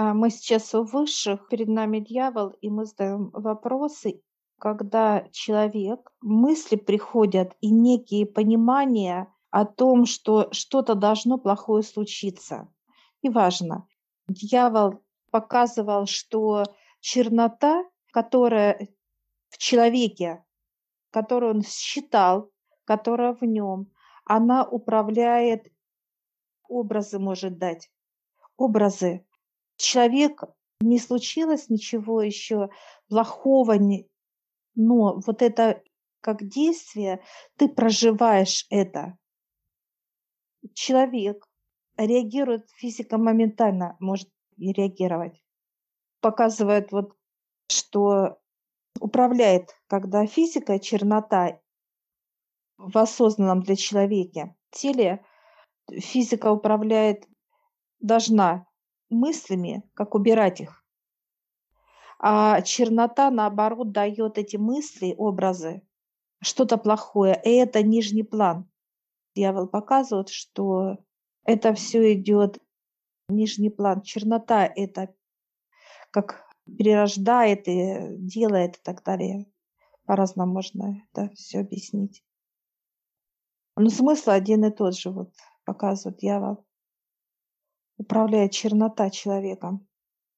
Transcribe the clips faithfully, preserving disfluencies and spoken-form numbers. А, Мы сейчас у высших, перед нами дьявол, и мы задаем вопросы, когда человек, мысли приходят и некие понимания о том, что что-то должно плохое случиться. Неважно. Дьявол показывал, что чернота, которая в человеке, которую он считал, которая в нем, она управляет, образы может дать. Образы. Человек, не случилось ничего еще плохого, не- но вот это как действие, ты проживаешь это. Человек реагирует физика моментально, может и реагировать. Показывает, вот, что управляет, когда физика, чернота в осознанном для человека теле, физика управляет, должна мыслями, как убирать их. А чернота, наоборот, дает эти мысли, образы, что-то плохое. И это нижний план. Дьявол показывает, что это все идет нижний план. Чернота это как перерождает и делает и так далее. По-разному можно это все объяснить. Но смысл один и тот же, вот показывает дьявол. Управляет чернота человеком.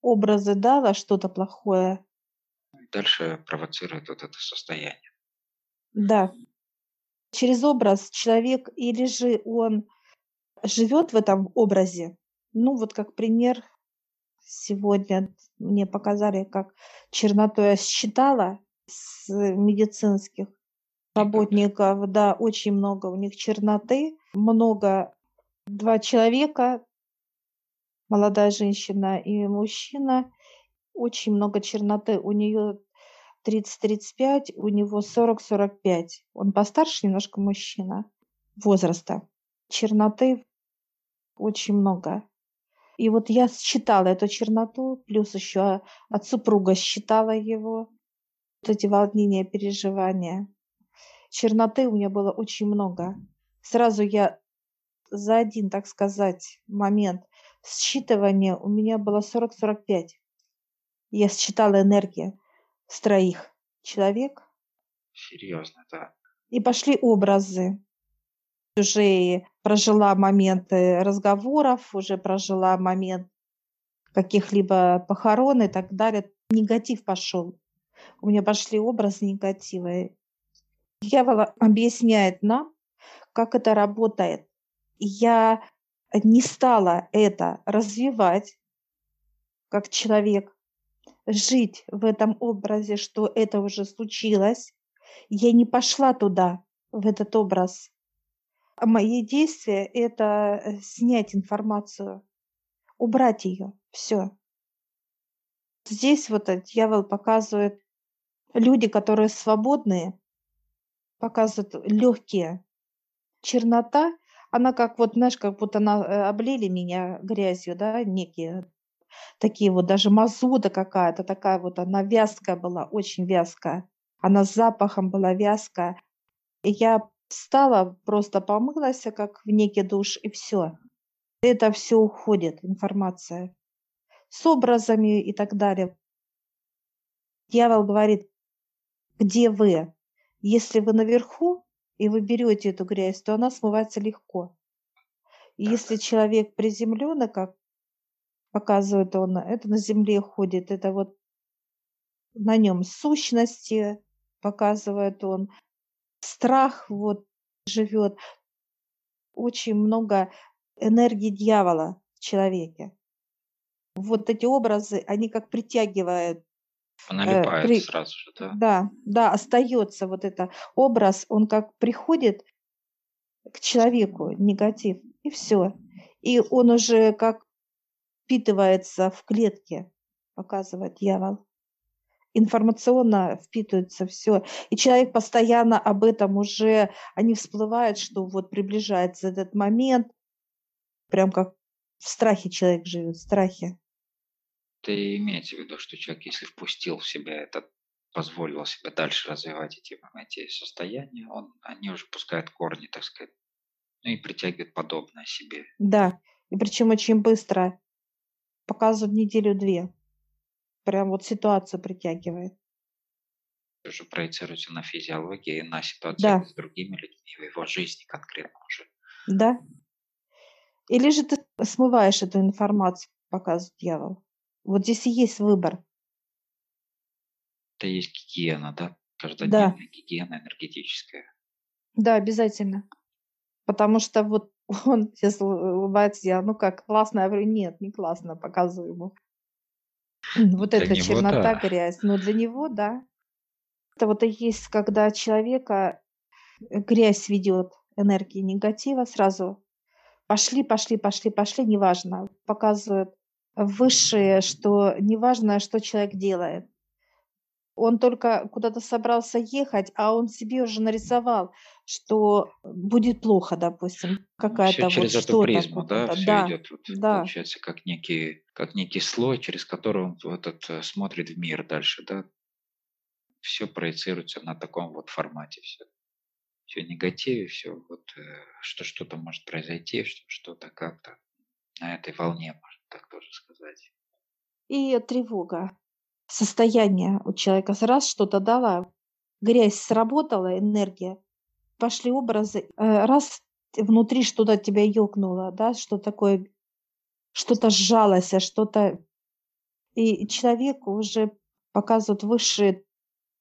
Образы дала что-то плохое. Дальше провоцирует вот это состояние. Да. Через образ человек или же он живет в этом образе. Ну вот как пример сегодня мне показали, как черноту я считала с медицинских работников. Да, очень много у них черноты. Много. Два человека, молодая женщина и мужчина. Очень много черноты. У нее тридцать тридцать пять, у него сорок сорок пять. Он постарше немножко мужчина возраста. Черноты очень много. И вот я считала эту черноту, плюс еще от супруга считала его. Вот эти волнения, переживания. Черноты у меня было очень много. Сразу я за один, так сказать, момент считывания у меня было сорок сорок пять. Я считала энергии с троих человек. Серьезно, да. И пошли образы. Уже прожила моменты разговоров, уже прожила момент каких-либо похорон и так далее. Негатив пошел. У меня пошли образы негатива. Дьявол объясняет нам, как это работает. Я не стала это развивать как человек, жить в этом образе, что это уже случилось. Я не пошла туда, в этот образ. А мои действия — это снять информацию, убрать ее, все. Здесь вот дьявол показывает люди, которые свободные, показывают легкие. Чернота, она как вот, знаешь, как будто она, облили меня грязью, да, некие такие вот, даже мазота какая-то такая вот, она вязкая была, очень вязкая. Она с запахом была вязкая. И я встала, просто помылась, как в некий душ, и все. Это все уходит, информация. С образами и так далее. Дьявол говорит, где вы? Если вы наверху, и вы берете эту грязь, то она смывается легко. И если человек приземленный, как показывает он, это на земле ходит, это вот на нем сущности, показывает он, страх вот живет. Очень много энергии дьявола в человеке. Вот эти образы, они как притягивают. Налипает э, при... сразу же, да? Да, да, остается вот этот образ, он как приходит к человеку, негатив, и все. И он уже как впитывается в клетке, показывает дьявол. Информационно впитывается все. И человек постоянно об этом уже, они всплывают, что вот приближается этот момент. Прям как в страхе человек живет, в страхе. Ты имеете в виду, что человек, если впустил в себя это, позволил себе дальше развивать эти, эти состояния, он, они уже пускают корни, так сказать, ну и притягивают подобное себе. Да, и причем очень быстро. показывают неделю-две. Прям вот ситуация притягивает. Вы же проецируете на физиологии, на ситуацию да. с другими людьми, в его жизни конкретно уже. Да. Или же ты смываешь эту информацию, показывает дьявол. Вот здесь и есть выбор. Это есть гигиена, да? Каждодневная да. гигиена энергетическая. Да, обязательно. Потому что вот он сейчас улыбается, я, ну как, классно, я говорю, нет, не классно, показываю ему. Вот для это него, чернота, да. грязь. Но для него, да. Это вот и есть, когда человека грязь ведет энергии негатива, сразу пошли, пошли, пошли, пошли, неважно. Показывают высшие, что неважно, что человек делает. Он только куда-то собрался ехать, а он себе уже нарисовал, что будет плохо, допустим, какая-то вот через эту призму, да, все да. идет, вот, да. получается, как некий, как некий слой, через который он вот этот смотрит в мир дальше, да. Все проецируется на таком вот формате, все, все в негативе, все вот что что-то может произойти, что что-то как-то на этой волне, можно так тоже сказать. И тревога. Состояние у человека. Раз что-то дала, грязь сработала, энергия, пошли образы. Раз внутри что-то тебя ёкнуло, да, что такое, что-то сжалось, что-то... И человеку уже показывают выше,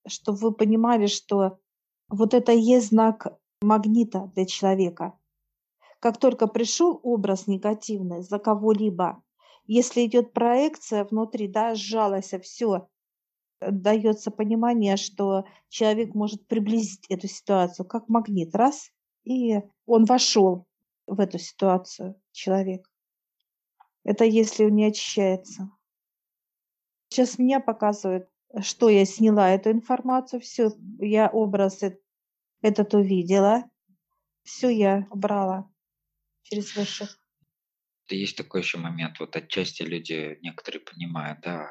чтобы вы понимали, что вот это и есть знак магнита для человека. Как только пришел образ негативный за кого-либо, если идет проекция внутри, да, сжалось, все, дается понимание, что человек может приблизить эту ситуацию, как магнит, раз, и он вошел в эту ситуацию, человек. Это если он не очищается. Сейчас меня показывают, что я сняла эту информацию, все, я образ этот увидела, все я убрала через высших. Есть такой еще момент, вот отчасти люди, некоторые понимают, да,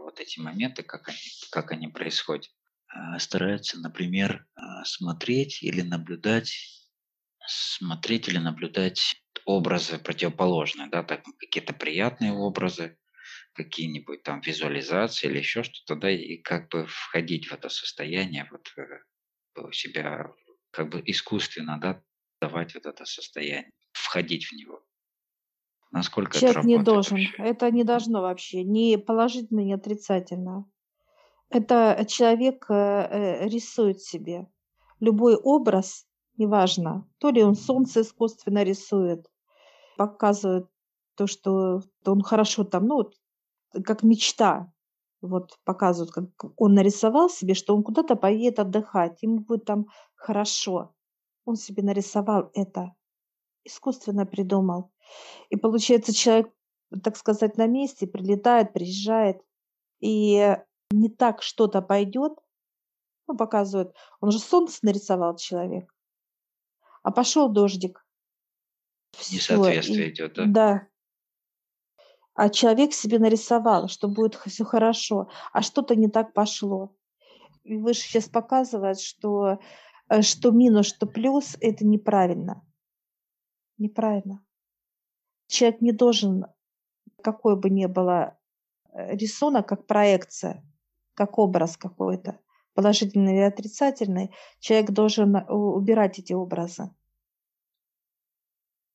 вот эти моменты, как они, как они происходят, стараются, например, смотреть или наблюдать, смотреть или наблюдать образы противоположные, да, так, какие-то приятные образы, какие-нибудь там визуализации или еще что-то, да, и как бы входить в это состояние, вот себя как бы искусственно, да, давать вот это состояние, входить в него. Насколько человек это не должен. Вообще? Это не должно вообще. Ни положительно, ни отрицательно. Это человек рисует себе. Любой образ, неважно, то ли он солнце искусственно рисует, показывает то, что он хорошо там, ну, как мечта. Вот показывают, как он нарисовал себе, что он куда-то поедет отдыхать, ему будет там хорошо. Он себе нарисовал это. Искусственно придумал. И получается, человек, так сказать, на месте прилетает, приезжает, и не так что-то пойдет, ну, показывает, он же солнце нарисовал человек, а пошел дождик. Всё, несоответствие и, идет, да? Да. А человек себе нарисовал, что будет все хорошо, а что-то не так пошло. И выше сейчас показывает, что, что минус, что плюс, это неправильно. Неправильно. Человек не должен, какой бы ни было рисунок, как проекция, как образ какой-то, положительный или отрицательный, человек должен убирать эти образы.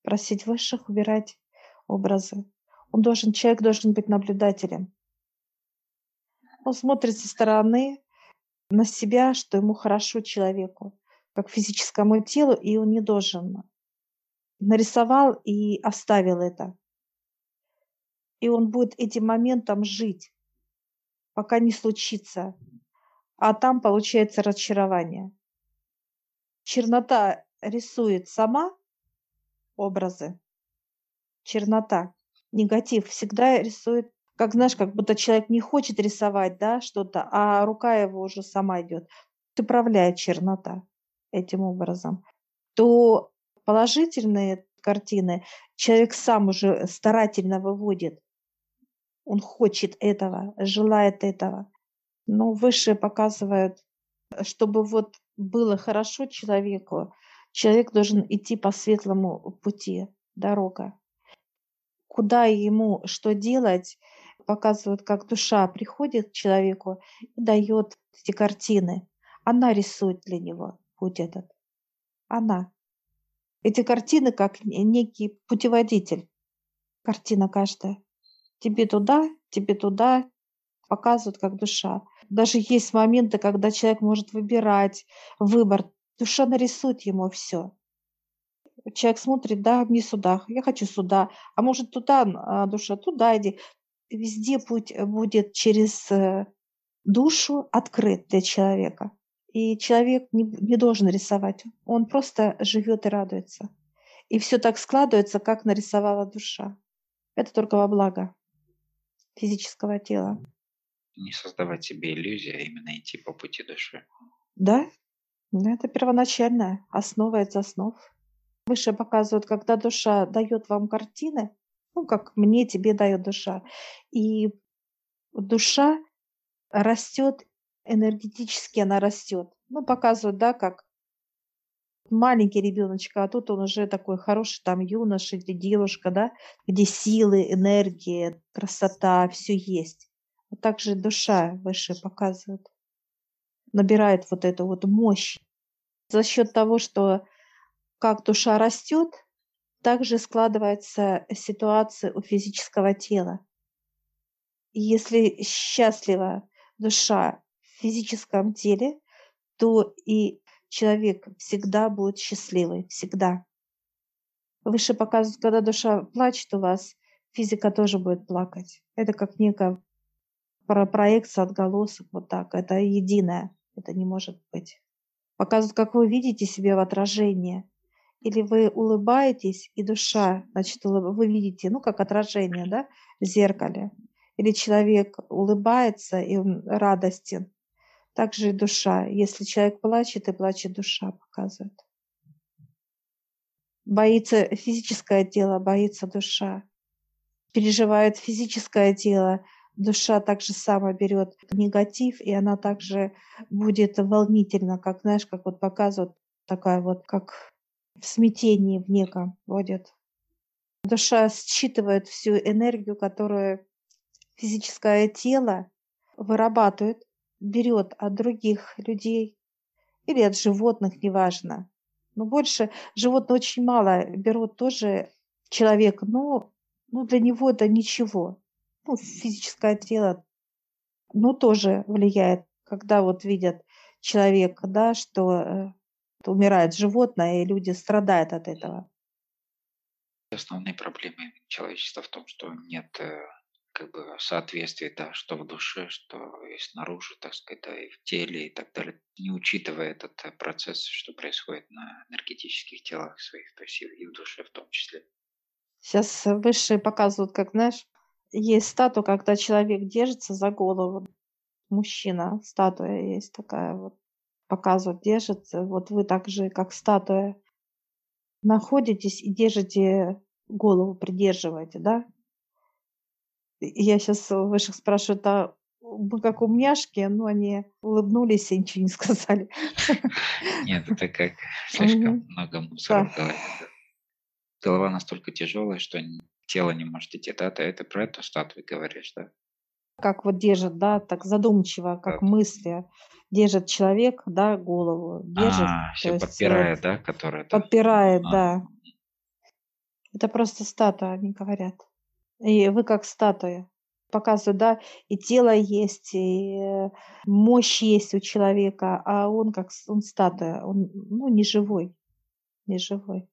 Просить высших убирать образы. Он должен, человек должен быть наблюдателем. Он смотрит со стороны на себя, что ему хорошо человеку, как физическому телу, и он не должен... нарисовал и оставил это. И он будет этим моментом жить, пока не случится. А там получается разочарование. Чернота рисует сама образы. Чернота. Негатив всегда рисует, как знаешь, как будто человек не хочет рисовать, да, что-то, а рука его уже сама идет. Управляет чернота этим образом. То положительные картины человек сам уже старательно выводит. Он хочет этого, желает этого. Но высшие показывают, чтобы вот было хорошо человеку, человек должен идти по светлому пути, дорога. куда ему что делать, показывают, как душа приходит к человеку и дает эти картины. Она рисует для него путь этот. Она. Эти картины как некий путеводитель. Картина каждая. Тебе туда, тебе туда. Показывают, как душа. Даже есть моменты, когда человек может выбирать выбор. Душа нарисует ему все. Человек смотрит, да, мне сюда, я хочу сюда. А может туда, а душа, туда иди. Везде путь будет через душу открыт для человека. И человек не, не должен рисовать. Он просто живет и радуется. И все так складывается, как нарисовала душа. Это только во благо физического тела. Не создавать себе иллюзии, а именно идти по пути души. Да, это первоначальная основа из основ. Выше показывают, когда душа дает вам картины, ну, как мне, тебе дает душа. И душа растет энергетически, она растет. Ну, показывают, да, как маленький ребеночек, а тут он уже такой хороший, там, юноша или девушка, да, где силы, энергия, красота, все есть. А также душа выше показывает, набирает вот эту вот мощь. За счет того, что как душа растет, также складывается ситуация у физического тела. И если счастлива душа в физическом теле, то и человек всегда будет счастливый, всегда. Выше показывают, когда душа плачет у вас, физика тоже будет плакать. Это как некая проекция отголосок, вот так. Это единое, это не может быть. Показывают, как вы видите себя в отражении. Или вы улыбаетесь, и душа, значит, вы видите, ну, как отражение, да, в зеркале. Или человек улыбается, и он радостен. Также и душа. Если человек плачет, и плачет душа, показывает. Боится физическое тело, боится душа. Переживает физическое тело, душа также сама берет негатив, и она также будет волнительна, как, знаешь, как вот показывают, такая вот, как... в смятении в неком вводят. Душа считывает всю энергию, которую физическое тело вырабатывает, берет от других людей или от животных, неважно. Но больше животные очень мало берут тоже человека, но ну, для него это ничего. Ну, физическое тело ну, тоже влияет, когда вот видят человека, да, что... умирает животное, и люди страдают от этого. Основные проблемы человечества в том, что нет как бы соответствия, да, что в душе, что и снаружи, так сказать, да, и в теле, и так далее, не учитывая этот процесс, что происходит на энергетических телах своих, то есть и в душе в том числе. Сейчас высшие показывают, как, знаешь, есть статуя, когда человек держится за голову. Мужчина, статуя есть такая вот. Показывают, держится. Вот вы так же, как статуя, находитесь и держите голову, придерживаете, да? Я сейчас высших спрашиваю, а мы как умняшки, но они улыбнулись и ничего не сказали. Нет, это как слишком много мусора в голове. Голова настолько тяжелая, что тело не может идти. Да, ты это про эту статую говоришь, да? Как вот держит, да, так задумчиво, как так. Мысли. Держит человек, да, голову. Держит, а, все подпирает, вот, да, которая... Подпирает, а. да. Это просто статуя, они говорят. И вы как статуя. Показывают, да, и тело есть, и мощь есть у человека, а он как он статуя, он ну, не живой, не живой.